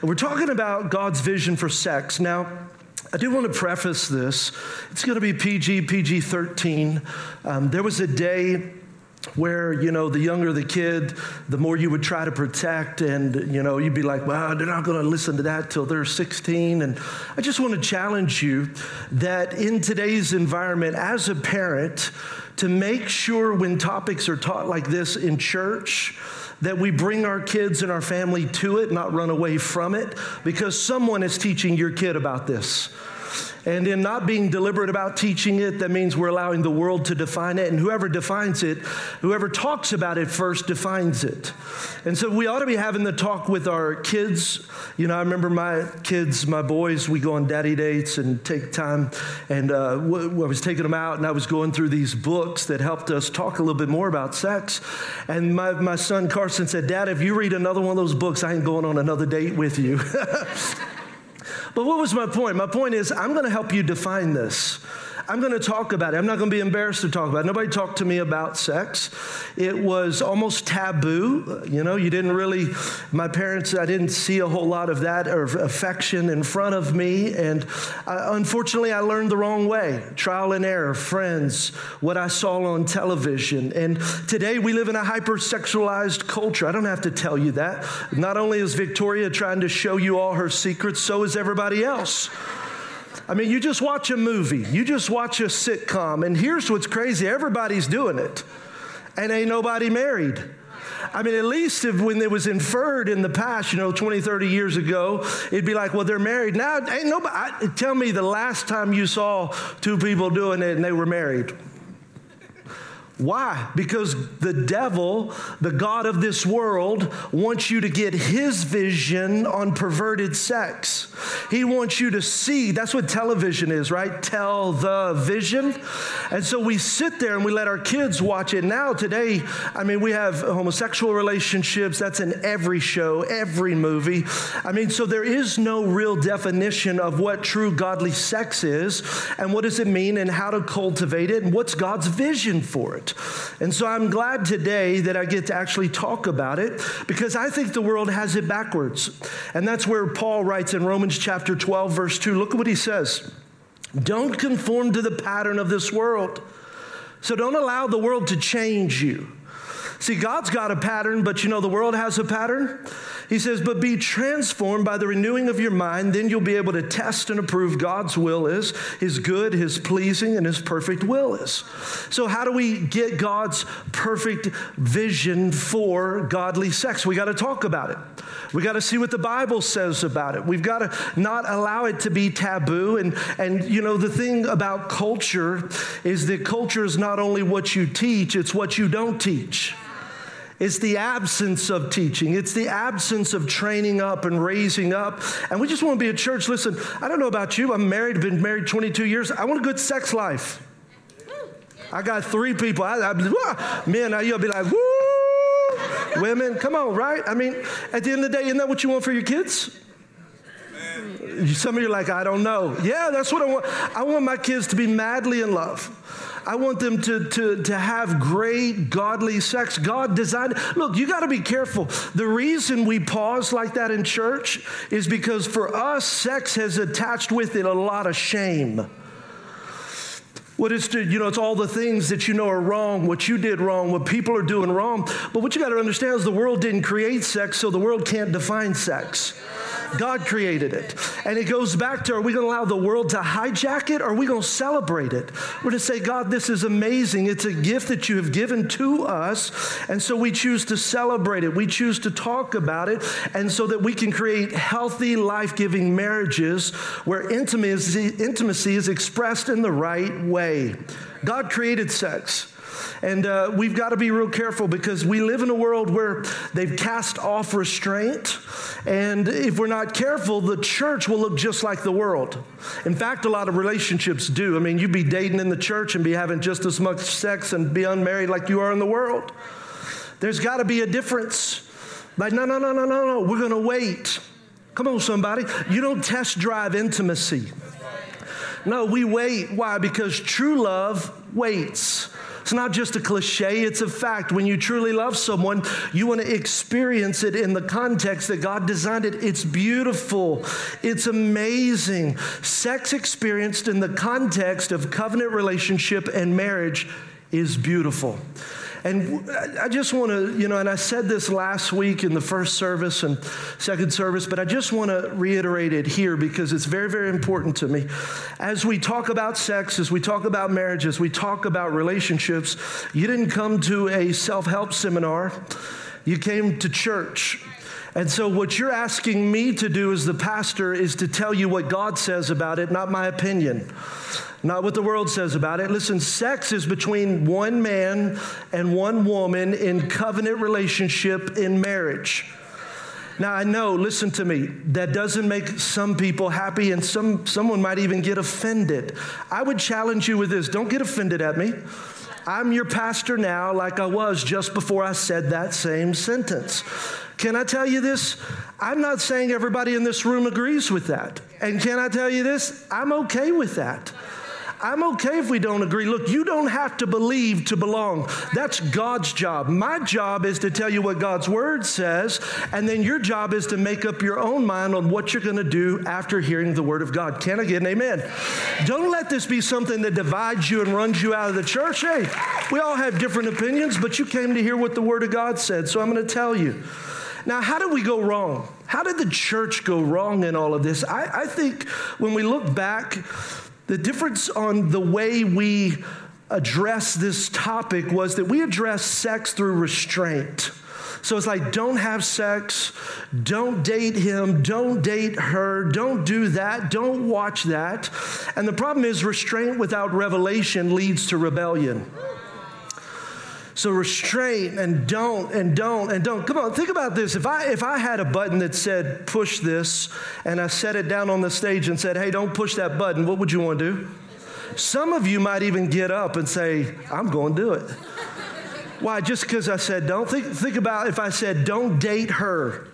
We're talking about God's vision for sex. Now, I do want to preface this. It's going to be PG-13. There was a day where, you know, the younger the kid, the more you would try to protect, and, you know, you'd be like, well, they're not going to listen to that till they're 16. And I just want to challenge you that in today's environment, as a parent, to make sure when topics are taught like this in church, that we bring our kids and our family to it, not run away from it, because someone is teaching your kid about this. And in not being deliberate about teaching it, that means we're allowing the world to define it. And whoever defines it, whoever talks about it first defines it. And so we ought to be having the talk with our kids. You know, I remember my kids, my boys, we go on daddy dates and take time. And I was taking them out, and I was going through these books that helped us talk a little bit more about sex. And my son Carson said, "Dad, if you read another one of those books, I ain't going on another date with you." But what was my point? My point is, I'm going to help you define this. I'm going to talk about it. I'm not going to be embarrassed to talk about it. Nobody talked to me about sex. It was almost taboo. You know, you didn't really, my parents, I didn't see a whole lot of that or affection in front of me. And unfortunately, I learned the wrong way. Trial and error, friends, what I saw on television. And today we live in a hyper-sexualized culture. I don't have to tell you that. Not only is Victoria trying to show you all her secrets, so is everybody else. I mean, you just watch a movie, you just watch a sitcom, and here's what's crazy, everybody's doing it, and ain't nobody married. I mean, at least if, when it was inferred in the past, you know, 20, 30 years ago, it'd be like, well, they're married. Now, ain't nobody, tell me the last time you saw two people doing it and they were married. Why? Because the devil, the god of this world, wants you to get his vision on perverted sex. He wants you to see. That's what television is, right? Tell the vision. And so we sit there and we let our kids watch it. Now today, I mean, we have homosexual relationships. That's in every show, every movie. I mean, so there is no real definition of what true godly sex is and what does it mean and how to cultivate it and what's God's vision for it. And so I'm glad today that I get to actually talk about it because I think the world has it backwards. And that's where Paul writes in Romans chapter 12, verse 2. Look at what he says. Don't conform to the pattern of this world. So don't allow the world to change you. See, God's got a pattern, but you know the world has a pattern. He says, but be transformed by the renewing of your mind. Then you'll be able to test and approve God's will is, his good, his pleasing, and his perfect will is. So how do we get God's perfect vision for godly sex? We got to talk about it. We got to see what the Bible says about it. We've got to not allow it to be taboo. And you know, the thing about culture is that culture is not only what you teach, it's what you don't teach. It's the absence of teaching. It's the absence of training up and raising up. And we just want to be a church. Listen, I don't know about you. I'm married, been married 22 years. I want a good sex life. I got three people. Men, you'll be like, woo, women, come on, right? I mean, at the end of the day, isn't that what you want for your kids? Some of you are like, I don't know. Yeah, that's what I want. I want my kids to be madly in love. I want them to have great godly sex. God designed. Look, you got to be careful. The reason we pause like that in church is because for us, sex has attached with it a lot of shame. What is to, you know, it's all the things that you know are wrong, what you did wrong, what people are doing wrong. But what you got to understand is the world didn't create sex, so the world can't define sex. God created it. And it goes back to, are we going to allow the world to hijack it, or are we going to celebrate it? We're going to say, God, this is amazing. It's a gift that you have given to us. And so we choose to celebrate it. We choose to talk about it. And so that we can create healthy, life-giving marriages where intimacy is expressed in the right way. God created sex. And we've got to be real careful because we live in a world where they've cast off restraint. And if we're not careful, the church will look just like the world. In fact, a lot of relationships do. I mean, you'd be dating in the church and be having just as much sex and be unmarried like you are in the world. There's got to be a difference. Like, no, we're going to wait. Come on, somebody. You don't test drive intimacy. No, we wait. Why? Because true love waits. It's not just a cliche, it's a fact. When you truly love someone, you want to experience it in the context that God designed it. It's beautiful. It's amazing. Sex experienced in the context of covenant relationship and marriage is beautiful. And I just want to, and I said this last week in the first service and second service, but I just want to reiterate it here because it's very, very important to me. As we talk about sex, as we talk about marriage, as we talk about relationships, you didn't come to a self-help seminar. You came to church. And so what you're asking me to do as the pastor is to tell you what God says about it, not my opinion, not what the world says about it. Listen, sex is between one man and one woman in covenant relationship in marriage. Now, I know, listen to me, that doesn't make some people happy, and someone might even get offended. I would challenge you with this. Don't get offended at me. I'm your pastor now, like I was just before I said that same sentence. Can I tell you this? I'm not saying everybody in this room agrees with that. And can I tell you this? I'm okay with that. I'm okay if we don't agree. Look, you don't have to believe to belong. That's God's job. My job is to tell you what God's word says, and then your job is to make up your own mind on what you're going to do after hearing the word of God. Can I get an amen? Don't let this be something that divides you and runs you out of the church. Hey, we all have different opinions, but you came to hear what the word of God said, so I'm going to tell you. Now, how did we go wrong? How did the church go wrong in all of this? I think when we look back, the difference on the way we address this topic was that we address sex through restraint. So it's like, don't have sex, don't date him, don't date her, don't do that, don't watch that. And the problem is restraint without revelation leads to rebellion. So restraint and don't. Come on, think about this. If I had a button that said push this and I set it down on the stage and said, hey, don't push that button, what would you want to do? Some of you might even get up and say, I'm going to do it. Why? Just because I said don't? Think about if I said don't date her,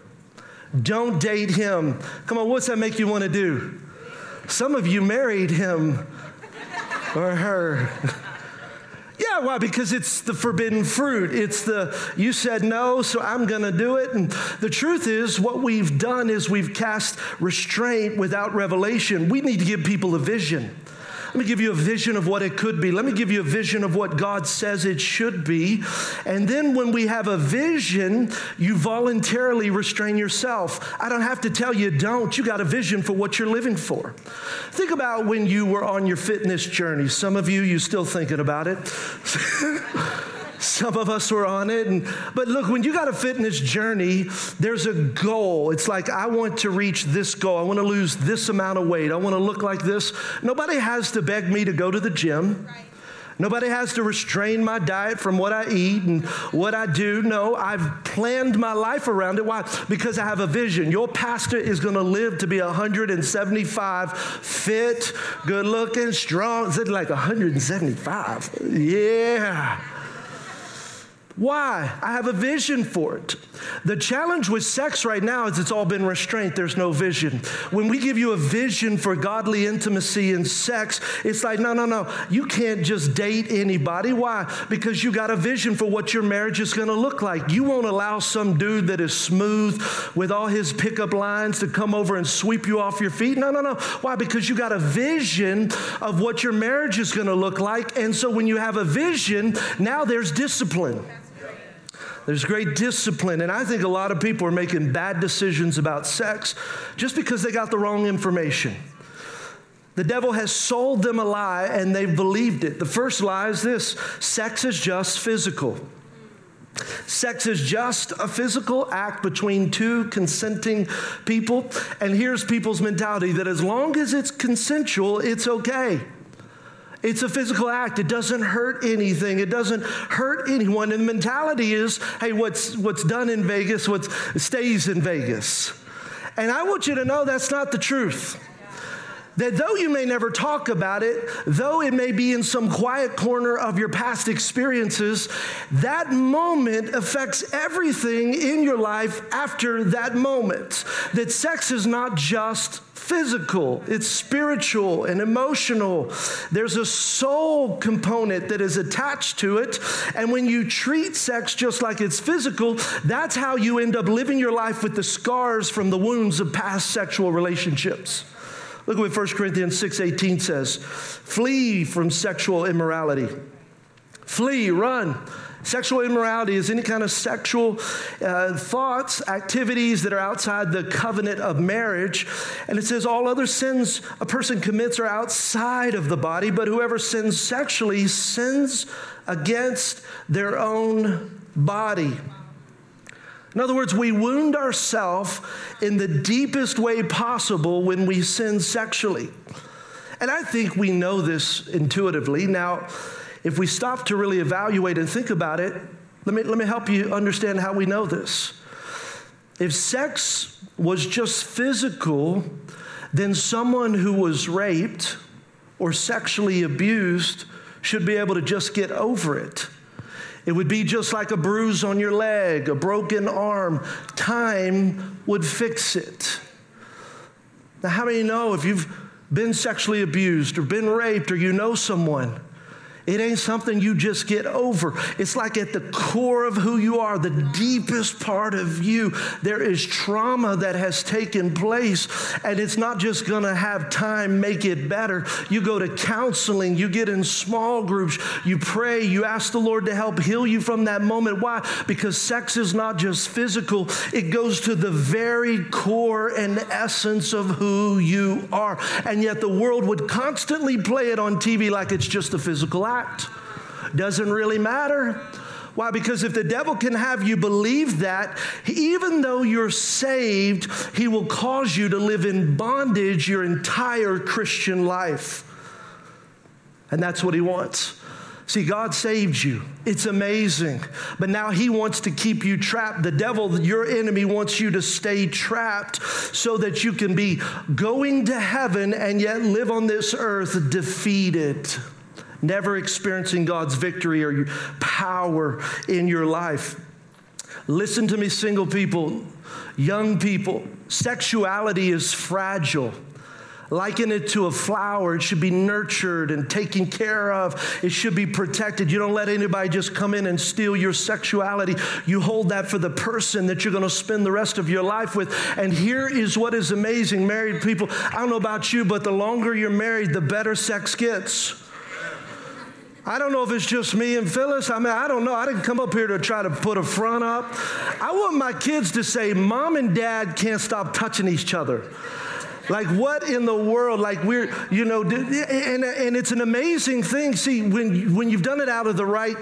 don't date him. Come on, what's that make you want to do? Some of you married him or her. Yeah, why? Because it's the forbidden fruit. It's you said no, so I'm going to do it. And the truth is, what we've done is we've cast restraint without revelation. We need to give people a vision. Let me give you a vision of what it could be. Let me give you a vision of what God says it should be. And then when we have a vision, you voluntarily restrain yourself. I don't have to tell you don't. You got a vision for what you're living for. Think about when you were on your fitness journey. Some of you're still thinking about it. Some of us were on it. But look, when you got a fitness journey, there's a goal. It's like, I want to reach this goal. I want to lose this amount of weight. I want to look like this. Nobody has to beg me to go to the gym. Right. Nobody has to restrain my diet from what I eat and what I do. No, I've planned my life around it. Why? Because I have a vision. Your pastor is going to live to be 175, fit, good looking, strong. Is it like 175? Yeah. Why? I have a vision for it. The challenge with sex right now is it's all been restraint. There's no vision. When we give you a vision for godly intimacy and sex, it's like, no. You can't just date anybody. Why? Because you got a vision for what your marriage is going to look like. You won't allow some dude that is smooth with all his pickup lines to come over and sweep you off your feet. No. Why? Because you got a vision of what your marriage is going to look like. And so when you have a vision, now there's discipline. There's great discipline, and I think a lot of people are making bad decisions about sex just because they got the wrong information. The devil has sold them a lie, and they've believed it. The first lie is this: sex is just physical. Sex is just a physical act between two consenting people, and here's people's mentality that as long as it's consensual, it's okay. It's a physical act. It doesn't hurt anything. It doesn't hurt anyone. And the mentality is, hey, what's done in Vegas, what stays in Vegas. And I want you to know that's not the truth. that though you may never talk about it, though it may be in some quiet corner of your past experiences, that moment affects everything in your life after that moment. That sex is not just physical, it's spiritual and emotional. There's a soul component that is attached to it. And when you treat sex just like it's physical, that's how you end up living your life with the scars from the wounds of past sexual relationships. Look at what 1 Corinthians 6:18 says. Flee from sexual immorality. Flee, run. Sexual immorality is any kind of sexual thoughts, activities that are outside the covenant of marriage. And it says all other sins a person commits are outside of the body, but whoever sins sexually sins against their own body. In other words, we wound ourselves in the deepest way possible when we sin sexually. And I think we know this intuitively. Now, if we stop to really evaluate and think about it, let me help you understand how we know this. If sex was just physical, then someone who was raped or sexually abused should be able to just get over it. It would be just like a bruise on your leg, a broken arm. Time would fix it. Now, how many know if you've been sexually abused or been raped or you know someone, it ain't something you just get over. It's like at the core of who you are, the deepest part of you, there is trauma that has taken place, and it's not just going to have time make it better. You go to counseling, you get in small groups, you pray, you ask the Lord to help heal you from that moment. Why? Because sex is not just physical. It goes to the very core and essence of who you are, and yet the world would constantly play it on TV like it's just a physical act. Doesn't really matter. Why? Because if the devil can have you believe that, even though you're saved, he will cause you to live in bondage your entire Christian life. And that's what he wants. See, God saved you. It's amazing. But now he wants to keep you trapped. The devil, your enemy, wants you to stay trapped so that you can be going to heaven and yet live on this earth defeated. Never experiencing God's victory or your power in your life. Listen to me, single people, young people. Sexuality is fragile. Liken it to a flower. It should be nurtured and taken care of. It should be protected. You don't let anybody just come in and steal your sexuality. You hold that for the person that you're going to spend the rest of your life with. And here is what is amazing, married people. I don't know about you, but the longer you're married, the better sex gets. I don't know if it's just me and Phyllis. I mean, I don't know. I didn't come up here to try to put a front up. I want my kids to say, Mom and Dad can't stop touching each other. Like, what in the world? Like, we're, you know, and it's an amazing thing. See, when you've done it out of the right,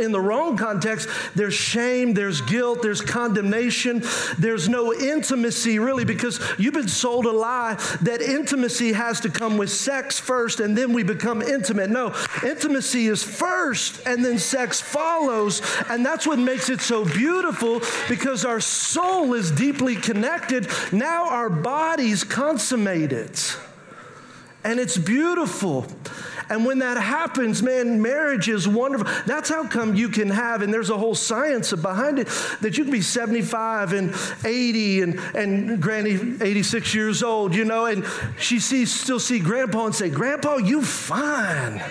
in the wrong context, there's shame, there's guilt, there's condemnation, there's no intimacy, really, because you've been sold a lie that intimacy has to come with sex first, and then we become intimate. No, intimacy is first, and then sex follows, and that's what makes it so beautiful, because our soul is deeply connected. Now our bodies consummated. And it's beautiful. And when that happens, man, marriage is wonderful. That's how come you can have, and there's a whole science behind it, that you can be 75 and 80 and Granny 86 years old, you know, and she still see Grandpa and say, Grandpa, you fine.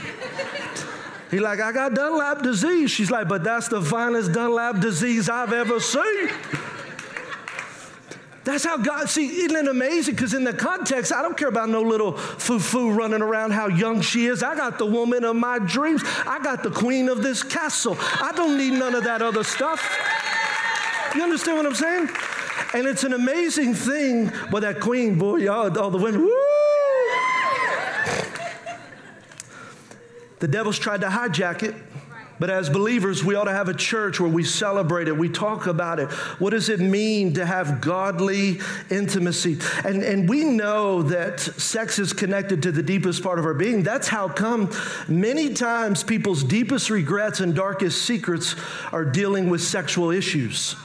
He's like, I got Dunlap disease. She's like, but that's the finest Dunlap disease I've ever seen. That's how God, see, isn't it amazing? Because in the context, I don't care about no little foo-foo running around how young she is. I got the woman of my dreams. I got the queen of this castle. I don't need none of that other stuff. You understand what I'm saying? And it's an amazing thing. Well, that queen, boy, y'all, all the women, woo! The devil's tried to hijack it. But as believers, we ought to have a church where we celebrate it. We talk about it. What does it mean to have godly intimacy? And we know that sex is connected to the deepest part of our being. That's how come many times people's deepest regrets and darkest secrets are dealing with sexual issues.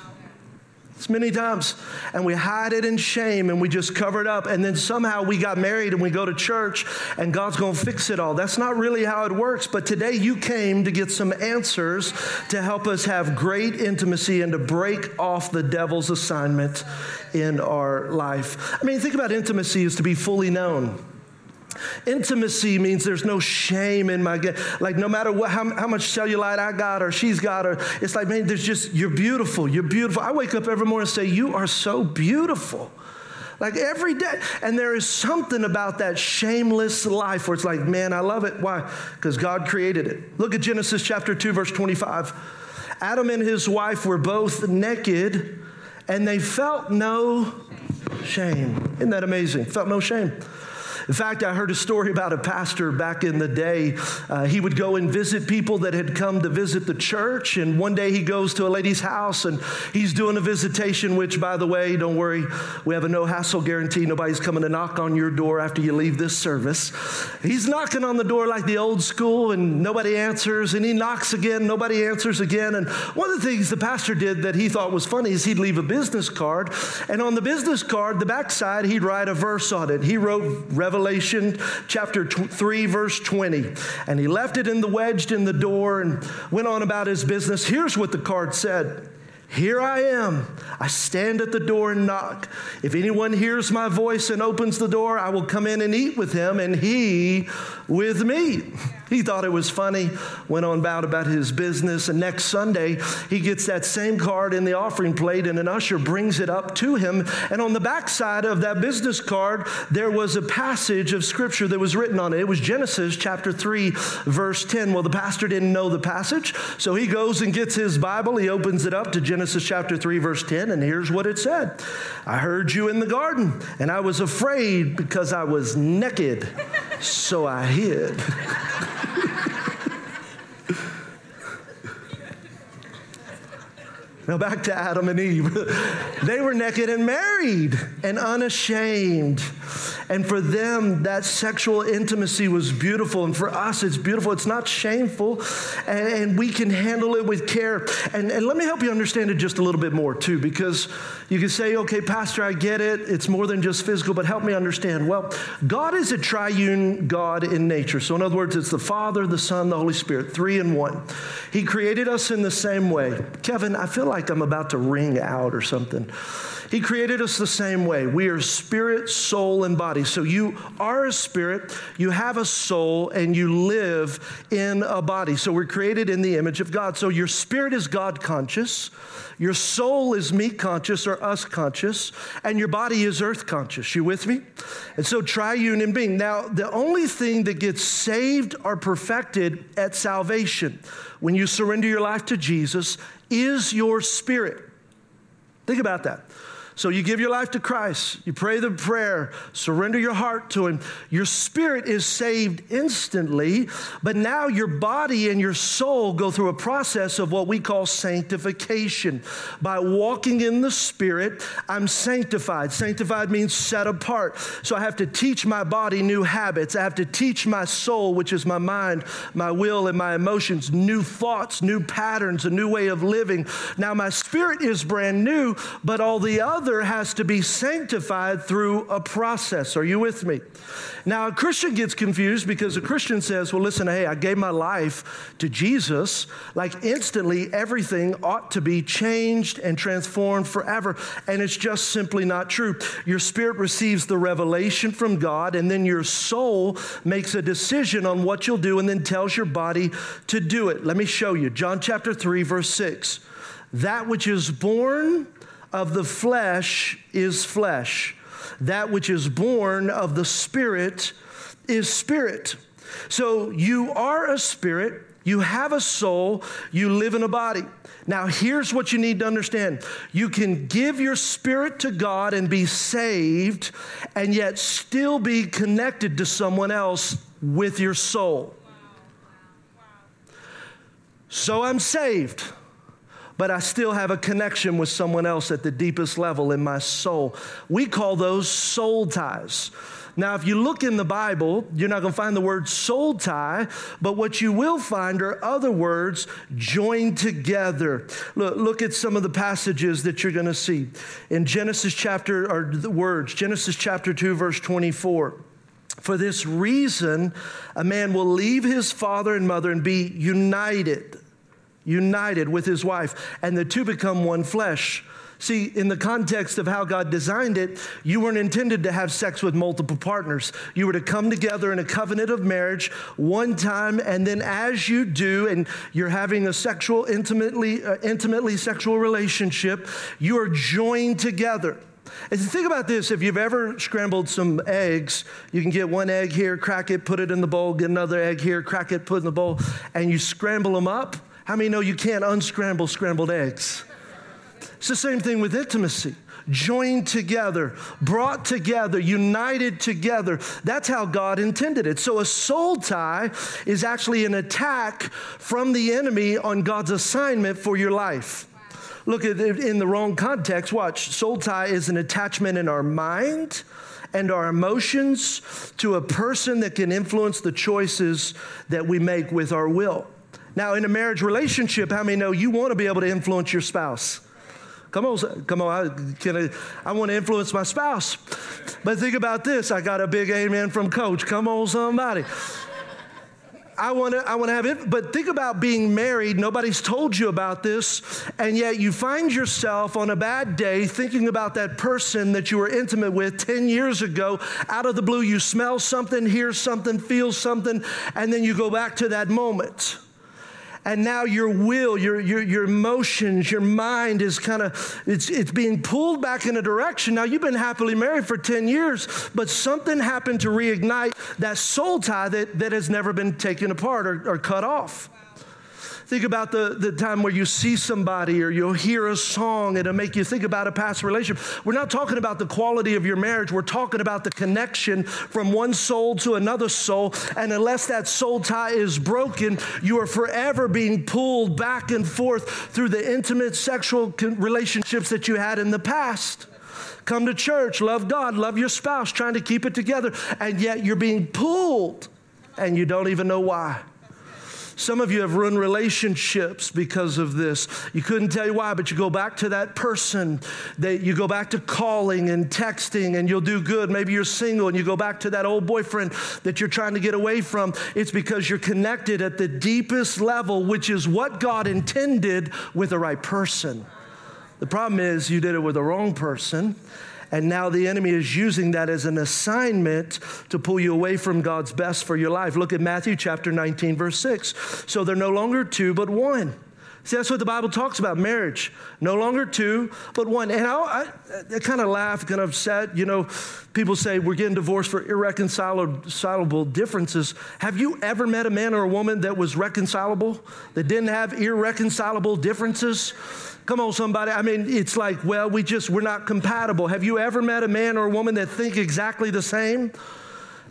many times, and we hide it in shame and we just cover it up, and then somehow we got married and we go to church and God's going to fix it all. That's not really how it works, but today you came to get some answers to help us have great intimacy and to break off the devil's assignment in our life. I mean, think about intimacy is to be fully known. Intimacy means there's no shame in my game. Like no matter what, how much cellulite I got or she's got, or it's like, man, there's just, you're beautiful. You're beautiful. I wake up every morning and say, you are so beautiful. Like every day. And there is something about that shameless life where it's like, man, I love it. Why? Because God created it. Look at Genesis chapter 2, verse 25. Adam and his wife were both naked and they felt no shame. Isn't that amazing? Felt no shame. In fact, I heard a story about a pastor back in the day. He would go and visit people that had come to visit the church. And one day he goes to a lady's house and he's doing a visitation, which, by the way, don't worry, we have a no hassle guarantee. Nobody's coming to knock on your door after you leave this service. He's knocking on the door like the old school and nobody answers. And he knocks again, nobody answers again. And one of the things the pastor did that he thought was funny is he'd leave a business card. And on the business card, the backside, he'd write a verse on it. He wrote Revelation chapter 3, verse 20. And he left it wedged in the door and went on about his business. Here's what the card said. Here I am. I stand at the door and knock. If anyone hears my voice and opens the door, I will come in and eat with him and he with me. He thought it was funny, went on about his business. And next Sunday, he gets that same card in the offering plate and an usher brings it up to him. And on the backside of that business card, there was a passage of scripture that was written on it. It was Genesis chapter 3, verse 10. Well, the pastor didn't know the passage, so he goes and gets his Bible. He opens it up to Genesis chapter 3, verse 10, and here's what it said. I heard you in the garden, and I was afraid because I was naked, so I hid. Now back to Adam and Eve. They were naked and married and unashamed. And for them, that sexual intimacy was beautiful. And for us, it's beautiful. It's not shameful. And we can handle it with care. And let me help you understand it just a little bit more too, because you can say, okay, Pastor, I get it. It's more than just physical, but help me understand. Well, God is a triune God in nature. So in other words, it's the Father, the Son, the Holy Spirit, three in one. He created us in the same way. Kevin, I feel like I'm about to ring out or something. He created us the same way. We are spirit, soul, and body. So you are a spirit, you have a soul, and you live in a body. So we're created in the image of God. So your spirit is God conscious, your soul is me conscious or us conscious, and your body is earth conscious. You with me? And so triune in being. Now, the only thing that gets saved or perfected at salvation when you surrender your life to Jesus is your spirit. Think about that. So you give your life to Christ, you pray the prayer, surrender your heart to him. Your spirit is saved instantly, but now your body and your soul go through a process of what we call sanctification. By walking in the spirit, I'm sanctified. Sanctified means set apart. So I have to teach my body new habits. I have to teach my soul, which is my mind, my will, and my emotions, new thoughts, new patterns, a new way of living. Now my spirit is brand new, but all the other has to be sanctified through a process. Are you with me? Now, a Christian gets confused because a Christian says, well, listen, hey, I gave my life to Jesus. Like instantly, everything ought to be changed and transformed forever. And it's just simply not true. Your spirit receives the revelation from God, and then your soul makes a decision on what you'll do and then tells your body to do it. Let me show you. John chapter 3, verse 6. That which is born of the flesh is flesh. That which is born of the spirit is spirit. So you are a spirit, you have a soul, you live in a body. Now here's what you need to understand. You can give your spirit to God and be saved and yet still be connected to someone else with your soul. Wow. So I'm saved, but I still have a connection with someone else at the deepest level in my soul. We call those soul ties. Now, if you look in the Bible, you're not going to find the word soul tie, but what you will find are other words joined together. Look at some of the passages that you're going to see. In Genesis chapter 2, verse 24. For this reason, a man will leave his father and mother and be united with his wife, and the two become one flesh. See, in the context of how God designed it, you weren't intended to have sex with multiple partners. You were to come together in a covenant of marriage one time, and then as you do, and you're having a intimately sexual relationship, you are joined together. And think about this, if you've ever scrambled some eggs, you can get one egg here, crack it, put it in the bowl, get another egg here, crack it, put it in the bowl, and you scramble them up. How many know you can't unscramble scrambled eggs? It's the same thing with intimacy. Joined together, brought together, united together. That's how God intended it. So a soul tie is actually an attack from the enemy on God's assignment for your life. Look at it in the wrong context. Watch. Soul tie is an attachment in our mind and our emotions to a person that can influence the choices that we make with our will. Now, in a marriage relationship, how many know you want to be able to influence your spouse? Come on. I want to influence my spouse. But think about this. I got a big amen from Coach. Come on, somebody. I want to have it, but think about being married. Nobody's told you about this, and yet you find yourself on a bad day thinking about that person that you were intimate with 10 years ago. Out of the blue, you smell something, hear something, feel something, and then you go back to that moment. And now your will, your emotions, your mind is kind of, it's being pulled back in a direction. Now, you've been happily married for 10 years, but something happened to reignite that soul tie that has never been taken apart or cut off. Wow. Think about the time where you see somebody or you'll hear a song and it'll make you think about a past relationship. We're not talking about the quality of your marriage. We're talking about the connection from one soul to another soul. And unless that soul tie is broken, you are forever being pulled back and forth through the intimate sexual relationships that you had in the past. Come to church, love God, love your spouse, trying to keep it together. And yet you're being pulled and you don't even know why. Some of you have ruined relationships because of this. You couldn't tell you why, but you go back to that person. You go back to calling and texting, and you'll do good. Maybe you're single, and you go back to that old boyfriend that you're trying to get away from. It's because you're connected at the deepest level, which is what God intended, with the right person. The problem is you did it with the wrong person, and now the enemy is using that as an assignment to pull you away from God's best for your life. Look at Matthew chapter 19, verse 6. So they're no longer two, but one. See, that's what the Bible talks about, marriage. No longer two, but one. And I kind of laugh, kind of upset. You know, people say we're getting divorced for irreconcilable differences. Have you ever met a man or a woman that was reconcilable, that didn't have irreconcilable differences? Come on, somebody. I mean, it's like, well, we're not compatible. Have you ever met a man or a woman that think exactly the same?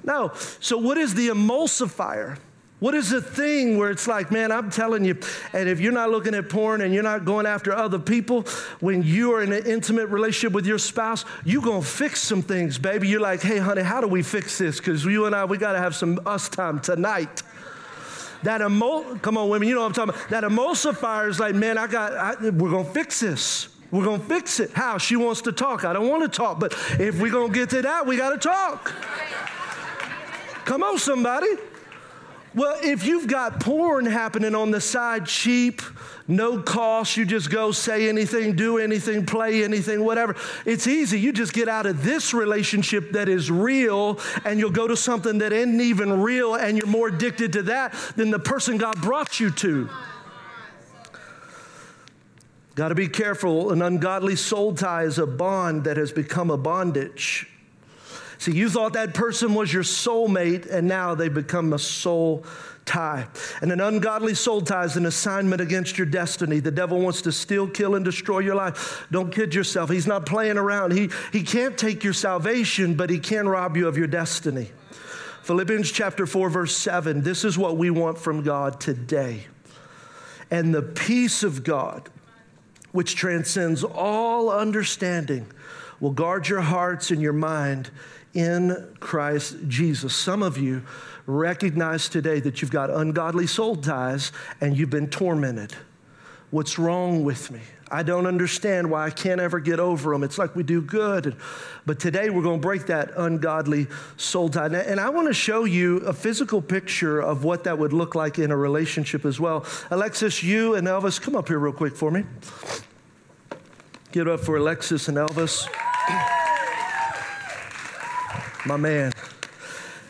No. So what is the emulsifier? What is the thing where it's like, man, I'm telling you, and if you're not looking at porn and you're not going after other people, when you are in an intimate relationship with your spouse, you're going to fix some things, baby. You're like, hey, honey, how do we fix this? Because you and I, we got to have some us time tonight. Come on, women, you know what I'm talking about. That emulsifier is like, man, we're going to fix this. We're going to fix it. How? She wants to talk. I don't want to talk. But if we're going to get to that, we got to talk. Come on, somebody. Well, if you've got porn happening on the side, cheap, no cost, you just go say anything, do anything, play anything, whatever. It's easy. You just get out of this relationship that is real, and you'll go to something that isn't even real, and you're more addicted to that than the person God brought you to. Got to be careful. An ungodly soul tie is a bond that has become a bondage. See, you thought that person was your soulmate, and now they become a soul tie. And an ungodly soul tie is an assignment against your destiny. The devil wants to steal, kill, and destroy your life. Don't kid yourself. He's not playing around. He can't take your salvation, but he can rob you of your destiny. Philippians chapter 4, verse 7, this is what we want from God today. And the peace of God, which transcends all understanding, will guard your hearts and your mind in Christ Jesus. Some of you recognize today that you've got ungodly soul ties and you've been tormented. What's wrong with me? I don't understand why I can't ever get over them. It's like we do good. But today we're going to break that ungodly soul tie. And I want to show you a physical picture of what that would look like in a relationship as well. Alexis, you and Elvis, come up here real quick for me. Get up for Alexis and Elvis. My man.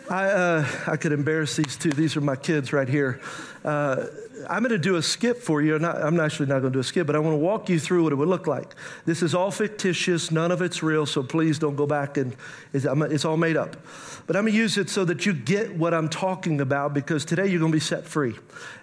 I could embarrass these two. These are my kids right here. I'm going to do a skip for you. I'm actually not going to do a skip, but I want to walk you through what it would look like. This is all fictitious. None of it's real, so please don't go back and it's all made up. But I'm going to use it so that you get what I'm talking about, because today you're going to be set free.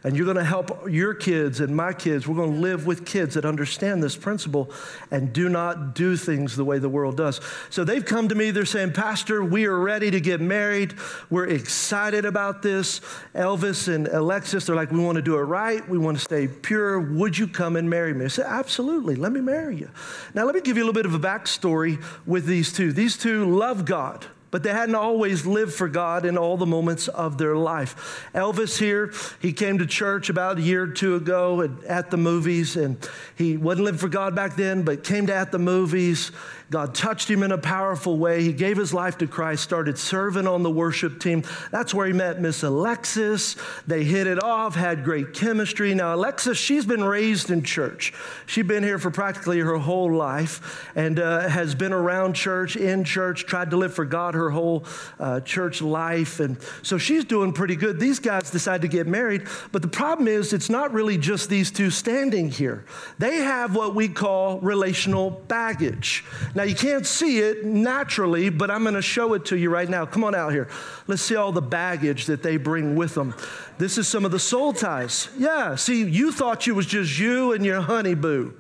And you're going to help your kids and my kids. We're going to live with kids that understand this principle and do not do things the way the world does. So they've come to me. They're saying, Pastor, we are ready to get married. We're excited about this. Elvis and Alexis, they're like, we want to do it right. We want to stay pure. Would you come and marry me? I said, absolutely. Let me marry you. Now, let me give you a little bit of a backstory with these two. These two love God, but they hadn't always lived for God in all the moments of their life. Elvis here, he came to church about a year or two ago at the movies, and he wasn't living for God back then, but came to at the movies. God touched him in a powerful way. He gave his life to Christ, started serving on the worship team. That's where he met Miss Alexis. They hit it off, had great chemistry. Now, Alexis, she's been raised in church. She's been here for practically her whole life and has been around church, in church, tried to live for God her whole church life. And so she's doing pretty good. These guys decide to get married. But the problem is it's not really just these two standing here. They have what we call relational baggage. Now, you can't see it naturally, but I'm going to show it to you right now. Come on out here. Let's see all the baggage that they bring with them. This is some of the soul ties. Yeah, see, you thought you was just you and your honeyboo.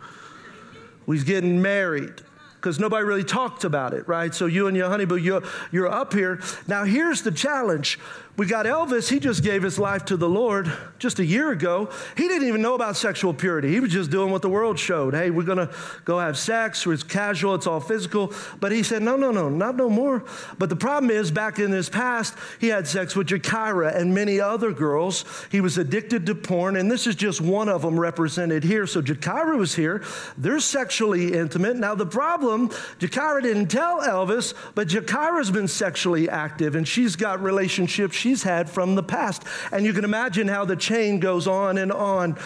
We's getting married because nobody really talked about it, right? So you and your honeyboo, you're up here. Now, here's the challenge. We got Elvis. He just gave his life to the Lord just a year ago. He didn't even know about sexual purity. He was just doing what the world showed. Hey, we're going to go have sex. It's casual. It's all physical. But he said, no, not no more. But the problem is back in his past, he had sex with Jakira and many other girls. He was addicted to porn. And this is just one of them represented here. So Jakira was here. They're sexually intimate. Now, the problem, Jakira didn't tell Elvis, but Jakira's been sexually active, and she's got relationships she's had from the past. And you can imagine how the chain goes on and on,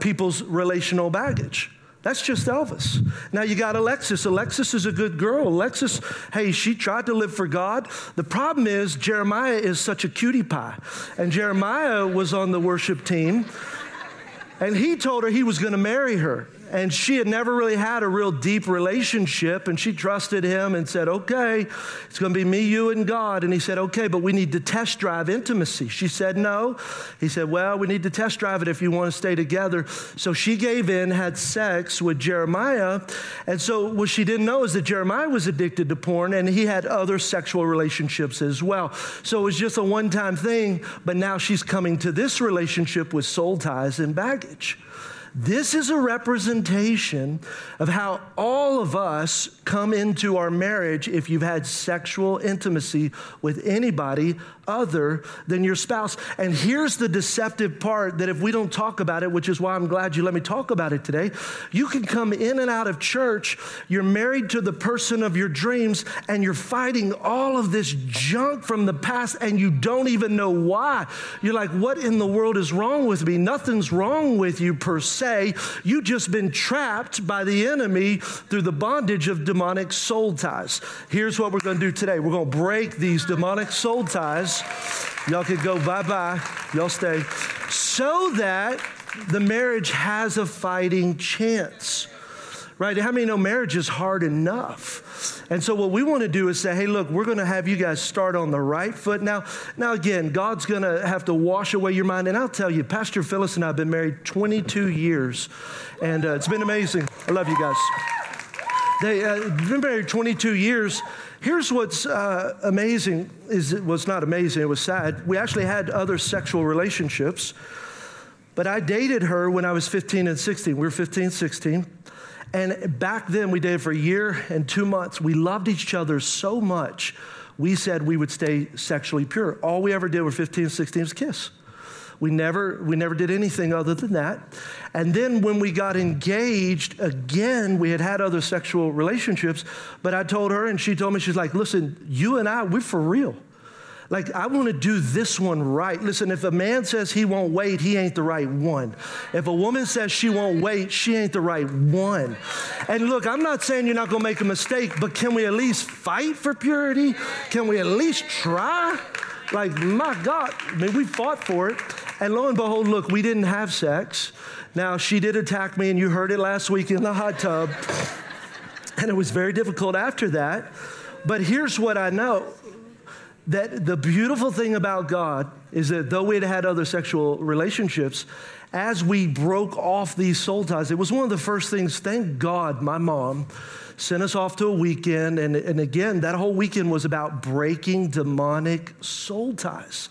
people's relational baggage. That's just Elvis. Now you got Alexis. Alexis is a good girl. Alexis, hey, she tried to live for God. The problem is Jeremiah is such a cutie pie. And Jeremiah was on the worship team. And he told her he was going to marry her. And she had never really had a real deep relationship. And she trusted him and said, okay, it's going to be me, you, and God. And he said, okay, but we need to test drive intimacy. She said, no. He said, well, we need to test drive it if you want to stay together. So she gave in, had sex with Jeremiah. And so what she didn't know is that Jeremiah was addicted to porn and he had other sexual relationships as well. So it was just a one-time thing. But now she's coming to this relationship with soul ties and baggage. This is a representation of how all of us come into our marriage if you've had sexual intimacy with anybody other than your spouse. And here's the deceptive part that if we don't talk about it, which is why I'm glad you let me talk about it today, you can come in and out of church, you're married to the person of your dreams, and you're fighting all of this junk from the past, and you don't even know why. You're like, what in the world is wrong with me? Nothing's wrong with you per se. You've just been trapped by the enemy through the bondage of demonic soul ties. Here's what we're going to do today. We're going to break these demonic soul ties. Y'all could go bye-bye. Y'all stay. So that the marriage has a fighting chance, right? How many know marriage is hard enough? And so what we want to do is say, hey, look, we're going to have you guys start on the right foot. Now again, God's going to have to wash away your mind. And I'll tell you, Pastor Phyllis and I have been married 22 years. And it's been amazing. I love you guys. They've been married 22 years. Here's what's amazing is it was not amazing, it was sad. We actually had other sexual relationships, but I dated her when I was 15 and 16. We were 15, 16. And back then we dated for a year and 2 months. We loved each other so much. we said we would stay sexually pure. All we ever did were 15 and 16 was kiss. We never did anything other than that. And then when we got engaged again, we had had other sexual relationships, but I told her and she told me, she's like, listen, you and I, we're for real. Like, I want to do this one right. Listen, if a man says he won't wait, he ain't the right one. If a woman says she won't wait, she ain't the right one. And look, I'm not saying you're not going to make a mistake, but can we at least fight for purity? Can we at least try? Like, my God, I mean, we fought for it. And lo and behold, look, we didn't have sex. Now, she did attack me, and you heard it last week in the hot tub. And it was very difficult after that. But here's what I know. That the beautiful thing about God is that though we had had other sexual relationships, as we broke off these soul ties, it was one of the first things, thank God my mom sent us off to a weekend. And again, that whole weekend was about breaking demonic soul ties.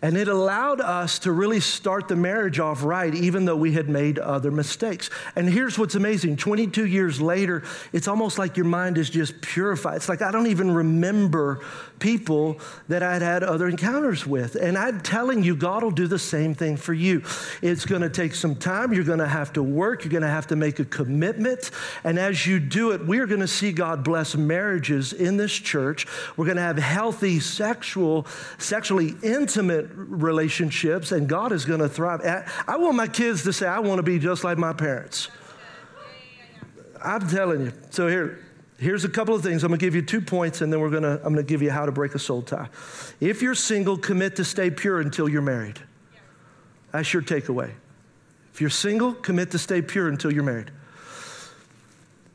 And it allowed us to really start the marriage off right, even though we had made other mistakes. And here's what's amazing. 22 years later, it's almost like your mind is just purified. It's like I don't even remember people that I'd had other encounters with. And I'm telling you, God will do the same thing for you. It's going to take some time. You're going to have to work. You're going to have to make a commitment. And as you do it, we're going to see God bless marriages in this church. We're going to have healthy sexually intimate relationships, and God is going to thrive. I want my kids to say, I want to be just like my parents. I'm telling you. So here's a couple of things. I'm going to give you 2 points, and then I'm going to give you how to break a soul tie. If you're single, commit to stay pure until you're married. That's your takeaway. If you're single, commit to stay pure until you're married.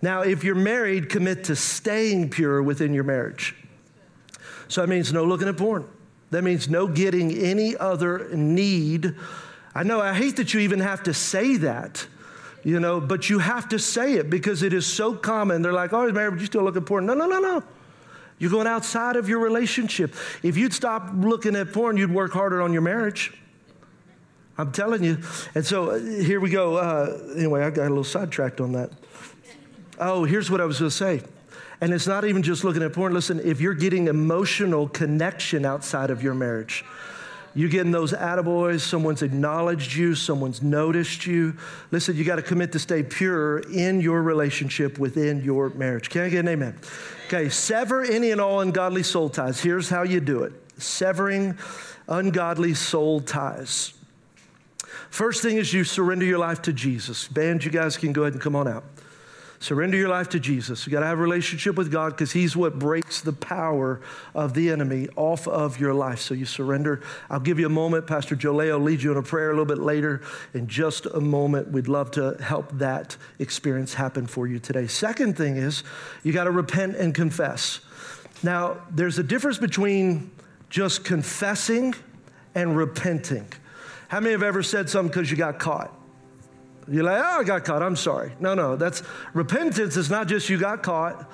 Now, if you're married, commit to staying pure within your marriage. So that means no looking at porn. That means no getting any other need. I know, I hate that you even have to say that, you know, but you have to say it because it is so common. They're like, oh, he's married, but you still look at porn. No, no, no, no. You're going outside of your relationship. If you'd stop looking at porn, you'd work harder on your marriage. I'm telling you. And so here we go. Anyway, I got a little sidetracked on that. Oh, here's what I was going to say. And it's not even just looking at porn. Listen, if you're getting emotional connection outside of your marriage, you're getting those attaboys, someone's acknowledged you, someone's noticed you. Listen, you got to commit to stay pure in your relationship within your marriage. Can I get an amen? Okay, sever any and all ungodly soul ties. Here's how you do it. Severing ungodly soul ties. First thing is you surrender your life to Jesus. Band, you guys can go ahead and come on out. Surrender your life to Jesus. You got to have a relationship with God because he's what breaks the power of the enemy off of your life. So you surrender. I'll give you a moment. Pastor Jolay will lead you in a prayer a little bit later. In just a moment, we'd love to help that experience happen for you today. Second thing is you got to repent and confess. Now, there's a difference between just confessing and repenting. How many have ever said something because you got caught? You're like, oh, I got caught. I'm sorry. No. That's repentance is not just you got caught.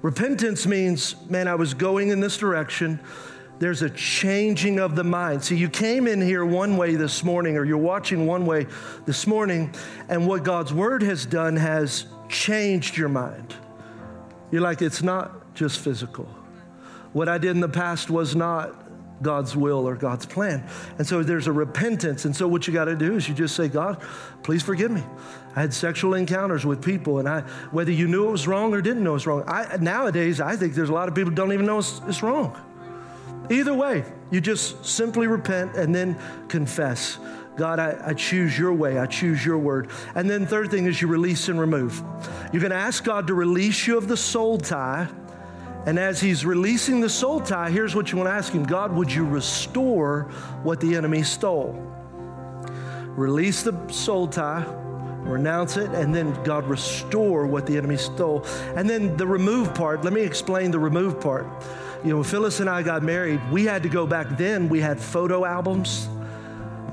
Repentance means, man, I was going in this direction. There's a changing of the mind. See, you came in here one way this morning, or you're watching one way this morning, and what God's word has done has changed your mind. You're like, it's not just physical. What I did in the past was not God's will or God's plan. And so there's a repentance. And so what you got to do is you just say, God, please forgive me. I had sexual encounters with people, and whether you knew it was wrong or didn't know it's wrong. Nowadays, I think there's a lot of people who don't even know it's wrong. Either way, you just simply repent and then confess. God, I choose your way. I choose your word. And then third thing is you release and remove. You're going to ask God to release you of the soul tie. And as he's releasing the soul tie, here's what you want to ask him. God, would you restore what the enemy stole? Release the soul tie, renounce it, and then God, restore what the enemy stole. And then the remove part, let me explain the remove part. You know, when Phyllis and I got married, we had to go back then. We had photo albums.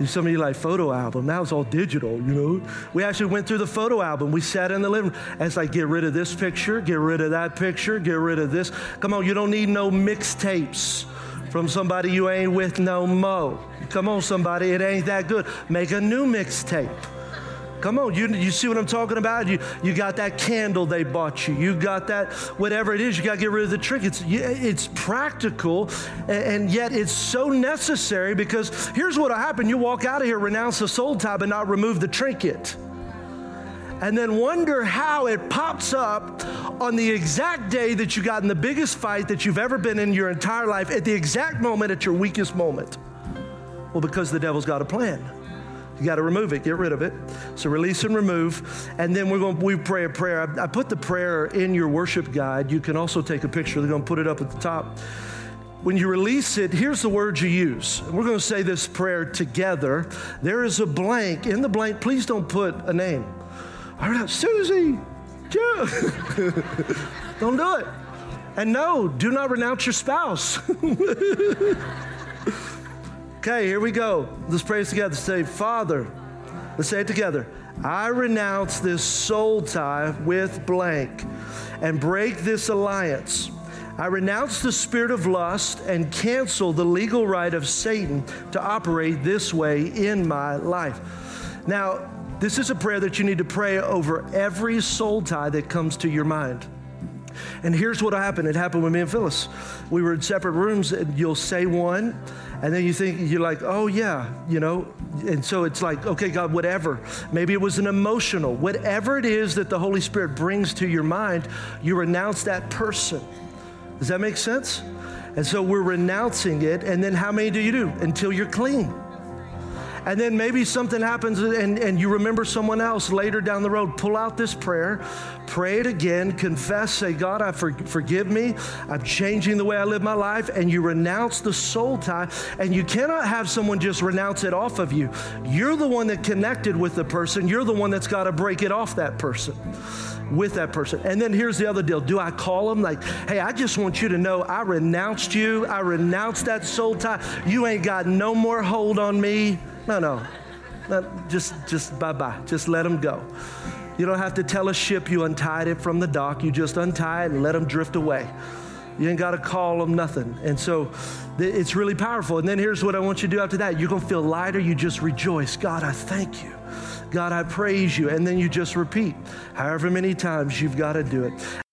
Some of you like photo album. Now it's all digital, you know. We actually went through the photo album. We sat in the living room. And it's like, get rid of this picture, get rid of that picture, get rid of this. Come on, you don't need no mixtapes from somebody you ain't with no mo. Come on, somebody, it ain't that good. Make a new mixtape. Come on, you see what I'm talking about? You got that candle they bought you. You got that, whatever it is, you got to get rid of the trinkets. It's practical, and yet it's so necessary, because here's what will happen. You walk out of here, renounce the soul tie, but not remove the trinket. And then wonder how it pops up on the exact day that you got in the biggest fight that you've ever been in your entire life, at the exact moment, at your weakest moment. Well, because the devil's got a plan. You got to remove it, get rid of it. So release and remove. And then we pray a prayer. I put the prayer in your worship guide. You can also take a picture. They're going to put it up at the top. When you release it, here's the words you use. We're going to say this prayer together. There is a blank. In the blank, please don't put a name. All right, Susie, Joe. Don't do it. And no, do not renounce your spouse. Okay, here we go. Let's pray this together. Say, Father, let's say it together. I renounce this soul tie with blank and break this alliance. I renounce the spirit of lust and cancel the legal right of Satan to operate this way in my life. Now, this is a prayer that you need to pray over every soul tie that comes to your mind. And here's what happened. It happened with me and Phyllis. We were in separate rooms, and you'll say one, and then you think, you're like, oh yeah, you know? And so it's like, okay, God, whatever. Maybe it was an emotional, whatever it is that the Holy Spirit brings to your mind, you renounce that person. Does that make sense? And so we're renouncing it, and then how many do you do? Until you're clean. And then maybe something happens and you remember someone else later down the road. Pull out this prayer, pray it again, confess, say, God, forgive me. I'm changing the way I live my life. And you renounce the soul tie. And you cannot have someone just renounce it off of you. You're the one that connected with the person. You're the one that's got to break it off that person, with that person. And then here's the other deal. Do I call them? Like, hey, I just want you to know I renounced you. I renounced that soul tie. You ain't got no more hold on me. No, just bye-bye. Just let them go. You don't have to tell a ship you untied it from the dock. You just untie it and let them drift away. You ain't got to call them nothing. And so it's really powerful. And then here's what I want you to do after that. You're going to feel lighter. You just rejoice. God, I thank you. God, I praise you. And then you just repeat however many times you've got to do it.